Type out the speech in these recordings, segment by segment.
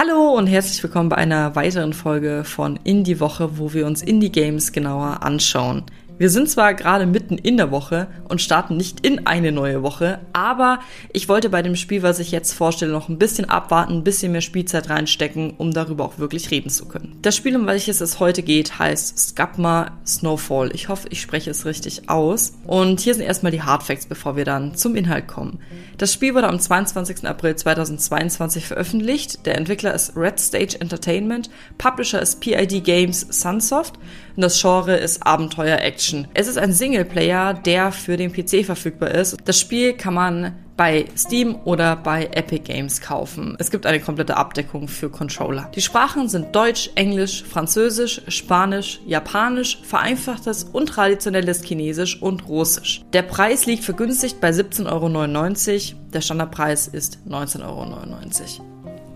Hallo und herzlich willkommen bei einer weiteren Folge von Indie Woche, wo wir uns Indie Games genauer anschauen. Wir sind zwar gerade mitten in der Woche und starten nicht in eine neue Woche, aber ich wollte bei dem Spiel, was ich jetzt vorstelle, noch ein bisschen abwarten, ein bisschen mehr Spielzeit reinstecken, um darüber auch wirklich reden zu können. Das Spiel, um welches es heute geht, heißt Skábma Snowfall. Ich hoffe, ich spreche es richtig aus. Und hier sind erstmal die Hardfacts, bevor wir dann zum Inhalt kommen. Das Spiel wurde am 22. April 2022 veröffentlicht. Der Entwickler ist Red Stage Entertainment, Publisher ist PID Games Sunsoft und das Genre ist Abenteuer-Action. Es ist ein Singleplayer, der für den PC verfügbar ist. Das Spiel kann man bei Steam oder bei Epic Games kaufen. Es gibt eine komplette Abdeckung für Controller. Die Sprachen sind Deutsch, Englisch, Französisch, Spanisch, Japanisch, vereinfachtes und traditionelles Chinesisch und Russisch. Der Preis liegt vergünstigt bei 17,99 €. Der Standardpreis ist 19,99 €.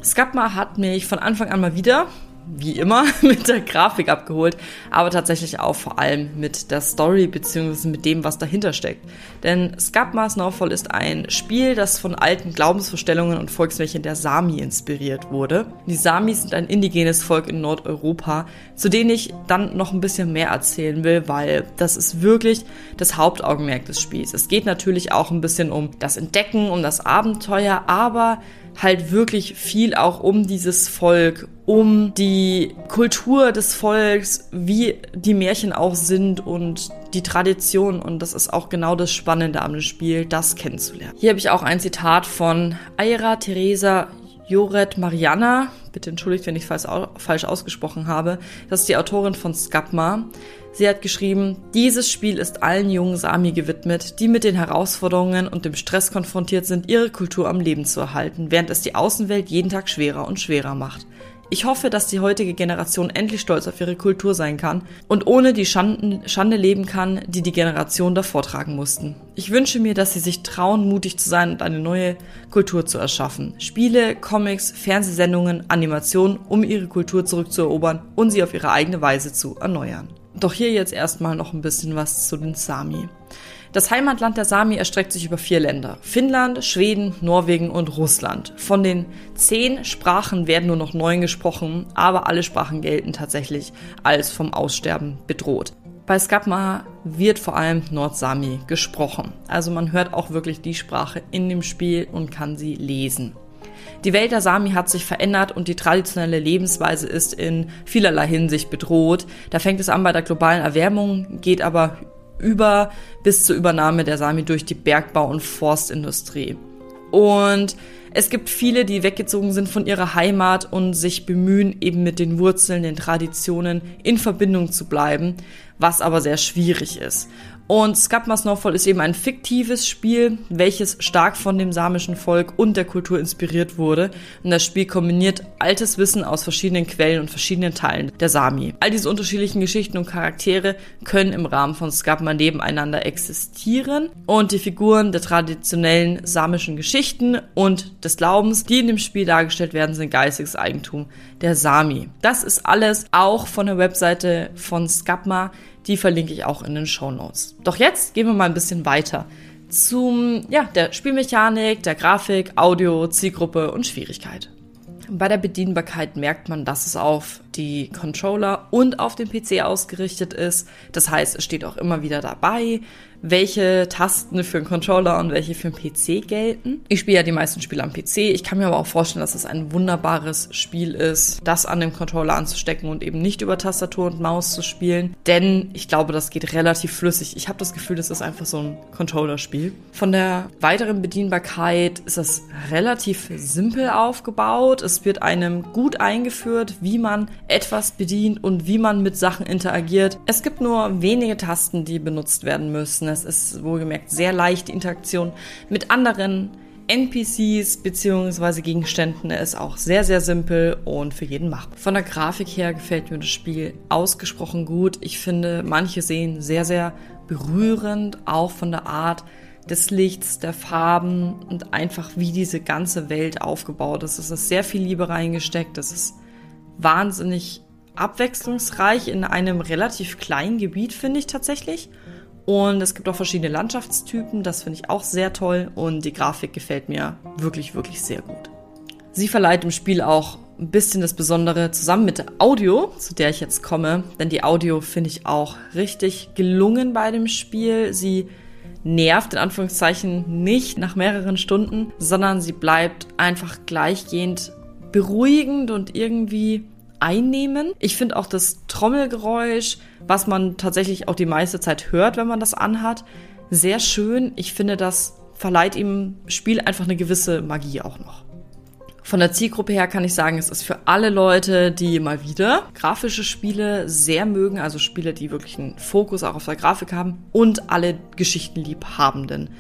Skábma hat mich von Anfang an mal wieder, wie immer, mit der Grafik abgeholt, aber tatsächlich auch vor allem mit der Story bzw. mit dem, was dahinter steckt. Denn Skábma Snowfall ist ein Spiel, das von alten Glaubensvorstellungen und Volksmärchen der Sami inspiriert wurde. Die Samis sind ein indigenes Volk in Nordeuropa, zu denen ich dann noch ein bisschen mehr erzählen will, weil das ist wirklich das Hauptaugenmerk des Spiels. Es geht natürlich auch ein bisschen um das Entdecken, um das Abenteuer, aber halt wirklich viel auch um dieses Volk, um die Kultur des Volks, wie die Märchen auch sind und die Tradition, und das ist auch genau das Spannende am Spiel, das kennenzulernen. Hier habe ich auch ein Zitat von Ayra Theresa Joret Mariana, bitte entschuldigt, wenn ich falsch ausgesprochen habe, das ist die Autorin von Skábma. Sie hat geschrieben, dieses Spiel ist allen jungen Sami gewidmet, die mit den Herausforderungen und dem Stress konfrontiert sind, ihre Kultur am Leben zu erhalten, während es die Außenwelt jeden Tag schwerer und schwerer macht. Ich hoffe, dass die heutige Generation endlich stolz auf ihre Kultur sein kann und ohne die Schande leben kann, die die Generation davor tragen mussten. Ich wünsche mir, dass sie sich trauen, mutig zu sein und eine neue Kultur zu erschaffen. Spiele, Comics, Fernsehsendungen, Animationen, um ihre Kultur zurückzuerobern und sie auf ihre eigene Weise zu erneuern. Doch hier jetzt erstmal noch ein bisschen was zu den Sami. Das Heimatland der Sami erstreckt sich über 4 Länder. Finnland, Schweden, Norwegen und Russland. Von den 10 Sprachen werden nur noch 9 gesprochen, aber alle Sprachen gelten tatsächlich als vom Aussterben bedroht. Bei Skábma wird vor allem Nord-Sámi gesprochen. Also man hört auch wirklich die Sprache in dem Spiel und kann sie lesen. Die Welt der Sami hat sich verändert und die traditionelle Lebensweise ist in vielerlei Hinsicht bedroht. Da fängt es an bei der globalen Erwärmung, geht aber über bis zur Übernahme der Sami durch die Bergbau- und Forstindustrie. Und es gibt viele, die weggezogen sind von ihrer Heimat und sich bemühen, eben mit den Wurzeln, den Traditionen in Verbindung zu bleiben, was aber sehr schwierig ist. Und Skábma Snowfall ist eben ein fiktives Spiel, welches stark von dem samischen Volk und der Kultur inspiriert wurde. Und das Spiel kombiniert altes Wissen aus verschiedenen Quellen und verschiedenen Teilen der Sami. All diese unterschiedlichen Geschichten und Charaktere können im Rahmen von Skábma nebeneinander existieren. Und die Figuren der traditionellen samischen Geschichten und des Glaubens, die in dem Spiel dargestellt werden, sind geistiges Eigentum der Sami. Das ist alles auch von der Webseite von Skábma. Die verlinke ich auch in den Shownotes. Doch jetzt gehen wir mal ein bisschen weiter zum, der Spielmechanik, der Grafik, Audio, Zielgruppe und Schwierigkeit. Bei der Bedienbarkeit merkt man, dass es auf die Controller und auf den PC ausgerichtet ist. Das heißt, es steht auch immer wieder dabei, welche Tasten für den Controller und welche für den PC gelten. Ich spiele ja die meisten Spiele am PC. Ich kann mir aber auch vorstellen, dass es ein wunderbares Spiel ist, das an dem Controller anzustecken und eben nicht über Tastatur und Maus zu spielen. Denn ich glaube, das geht relativ flüssig. Ich habe das Gefühl, das ist einfach so ein Controller-Spiel. Von der weiteren Bedienbarkeit ist das relativ simpel aufgebaut. Es wird einem gut eingeführt, wie man etwas bedient und wie man mit Sachen interagiert. Es gibt nur wenige Tasten, die benutzt werden müssen. Es ist wohlgemerkt sehr leicht, die Interaktion mit anderen NPCs bzw. Gegenständen ist auch sehr, sehr simpel und für jeden machbar. Von der Grafik her gefällt mir das Spiel ausgesprochen gut. Ich finde, manche sehen sehr, sehr berührend, auch von der Art des Lichts, der Farben und einfach wie diese ganze Welt aufgebaut ist. Es ist sehr viel Liebe reingesteckt, es ist wahnsinnig abwechslungsreich in einem relativ kleinen Gebiet, finde ich tatsächlich. Und es gibt auch verschiedene Landschaftstypen, das finde ich auch sehr toll und die Grafik gefällt mir wirklich, wirklich sehr gut. Sie verleiht dem Spiel auch ein bisschen das Besondere zusammen mit Audio, zu der ich jetzt komme, denn die Audio finde ich auch richtig gelungen bei dem Spiel. Sie nervt in Anführungszeichen nicht nach mehreren Stunden, sondern sie bleibt einfach gleichgehend beruhigend und irgendwie einnehmen. Ich finde auch das Trommelgeräusch, was man tatsächlich auch die meiste Zeit hört, wenn man das anhat, sehr schön. Ich finde, das verleiht ihm Spiel einfach eine gewisse Magie auch noch. Von der Zielgruppe her kann ich sagen, es ist für alle Leute, die mal wieder grafische Spiele sehr mögen, also Spiele, die wirklich einen Fokus auch auf der Grafik haben, und alle Geschichtenliebhabenden.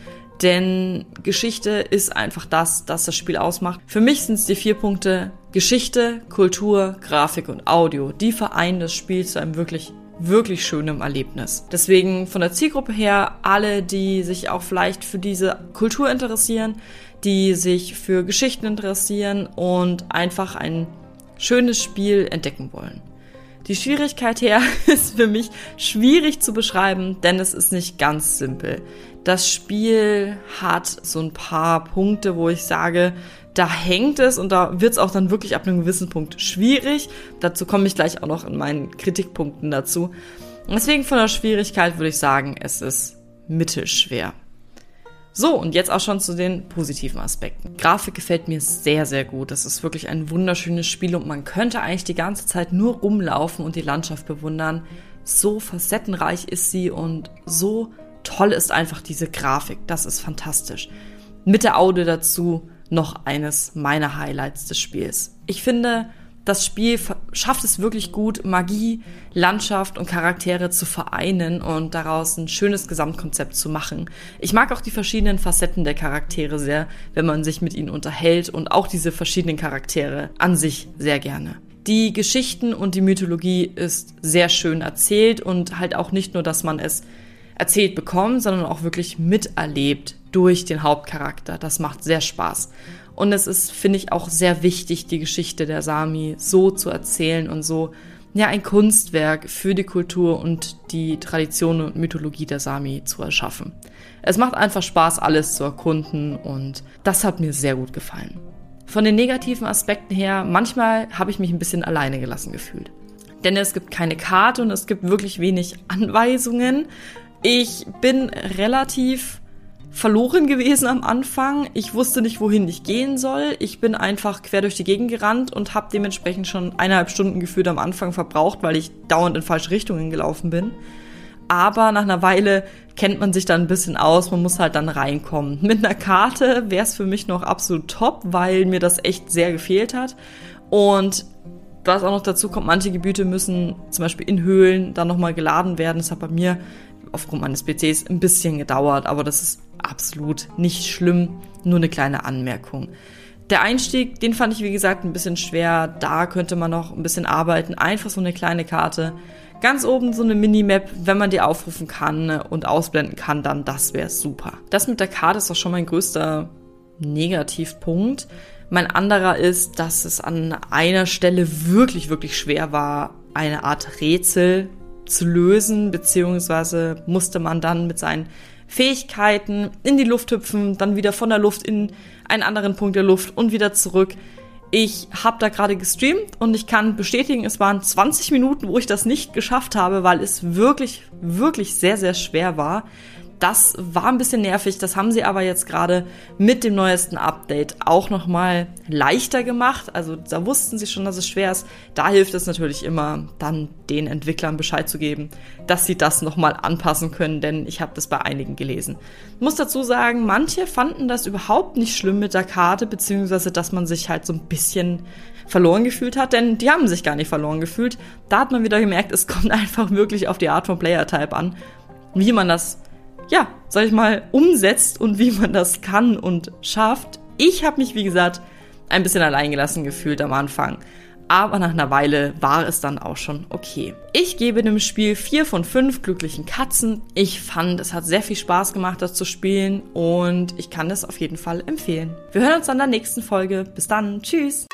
Denn Geschichte ist einfach das Spiel ausmacht. Für mich sind es die 4 Punkte Geschichte, Kultur, Grafik und Audio. Die vereinen das Spiel zu einem wirklich, wirklich schönem Erlebnis. Deswegen von der Zielgruppe her alle, die sich auch vielleicht für diese Kultur interessieren, die sich für Geschichten interessieren und einfach ein schönes Spiel entdecken wollen. Die Schwierigkeit her ist für mich schwierig zu beschreiben, denn es ist nicht ganz simpel. Das Spiel hat so ein paar Punkte, wo ich sage, da hängt es und da wird es auch dann wirklich ab einem gewissen Punkt schwierig. Dazu komme ich gleich auch noch in meinen Kritikpunkten dazu. Deswegen von der Schwierigkeit würde ich sagen, es ist mittelschwer. So, und jetzt auch schon zu den positiven Aspekten. Grafik gefällt mir sehr, sehr gut. Das ist wirklich ein wunderschönes Spiel und man könnte eigentlich die ganze Zeit nur rumlaufen und die Landschaft bewundern. So facettenreich ist sie und so toll ist einfach diese Grafik. Das ist fantastisch. Mit der Audio dazu noch eines meiner Highlights des Spiels. Ich finde, das Spiel schafft es wirklich gut, Magie, Landschaft und Charaktere zu vereinen und daraus ein schönes Gesamtkonzept zu machen. Ich mag auch die verschiedenen Facetten der Charaktere sehr, wenn man sich mit ihnen unterhält, und auch diese verschiedenen Charaktere an sich sehr gerne. Die Geschichten und die Mythologie ist sehr schön erzählt und halt auch nicht nur, dass man es erzählt bekommt, sondern auch wirklich miterlebt durch den Hauptcharakter. Das macht sehr Spaß. Und es ist, finde ich, auch sehr wichtig, die Geschichte der Sami so zu erzählen und so, ja, ein Kunstwerk für die Kultur und die Tradition und Mythologie der Sami zu erschaffen. Es macht einfach Spaß, alles zu erkunden, und das hat mir sehr gut gefallen. Von den negativen Aspekten her, manchmal habe ich mich ein bisschen alleine gelassen gefühlt. Denn es gibt keine Karte und es gibt wirklich wenig Anweisungen. Ich bin relativ verloren gewesen am Anfang. Ich wusste nicht, wohin ich gehen soll. Ich bin einfach quer durch die Gegend gerannt und habe dementsprechend schon 1,5 Stunden gefühlt am Anfang verbraucht, weil ich dauernd in falsche Richtungen gelaufen bin. Aber nach einer Weile kennt man sich dann ein bisschen aus, man muss halt dann reinkommen. Mit einer Karte wäre es für mich noch absolut top, weil mir das echt sehr gefehlt hat. Und was auch noch dazu kommt, manche Gebiete müssen zum Beispiel in Höhlen dann nochmal geladen werden. Das hat bei mir aufgrund meines PCs ein bisschen gedauert, aber das ist absolut nicht schlimm, nur eine kleine Anmerkung. Der Einstieg, den fand ich wie gesagt ein bisschen schwer, da könnte man noch ein bisschen arbeiten, einfach so eine kleine Karte. Ganz oben so eine Minimap, wenn man die aufrufen kann und ausblenden kann, dann das wäre super. Das mit der Karte ist auch schon mein größter Negativpunkt. Mein anderer ist, dass es an einer Stelle wirklich, wirklich schwer war, eine Art Rätsel zu lösen, beziehungsweise musste man dann mit seinen Fähigkeiten in die Luft hüpfen, dann wieder von der Luft in einen anderen Punkt der Luft und wieder zurück. Ich habe da gerade gestreamt und ich kann bestätigen, es waren 20 Minuten, wo ich das nicht geschafft habe, weil es wirklich, wirklich sehr, sehr schwer war. Das war ein bisschen nervig, das haben sie aber jetzt gerade mit dem neuesten Update auch nochmal leichter gemacht. Also da wussten sie schon, dass es schwer ist. Da hilft es natürlich immer, dann den Entwicklern Bescheid zu geben, dass sie das nochmal anpassen können, denn ich habe das bei einigen gelesen. Ich muss dazu sagen, manche fanden das überhaupt nicht schlimm mit der Karte, beziehungsweise dass man sich halt so ein bisschen verloren gefühlt hat, denn die haben sich gar nicht verloren gefühlt. Da hat man wieder gemerkt, es kommt einfach wirklich auf die Art von Player-Type an, wie man das, ja, sag ich mal, umsetzt und wie man das kann und schafft. Ich habe mich, wie gesagt, ein bisschen alleingelassen gefühlt am Anfang. Aber nach einer Weile war es dann auch schon okay. Ich gebe dem Spiel 4 von 5 glücklichen Katzen. Ich fand, es hat sehr viel Spaß gemacht, das zu spielen, und ich kann es auf jeden Fall empfehlen. Wir hören uns dann in der nächsten Folge. Bis dann. Tschüss.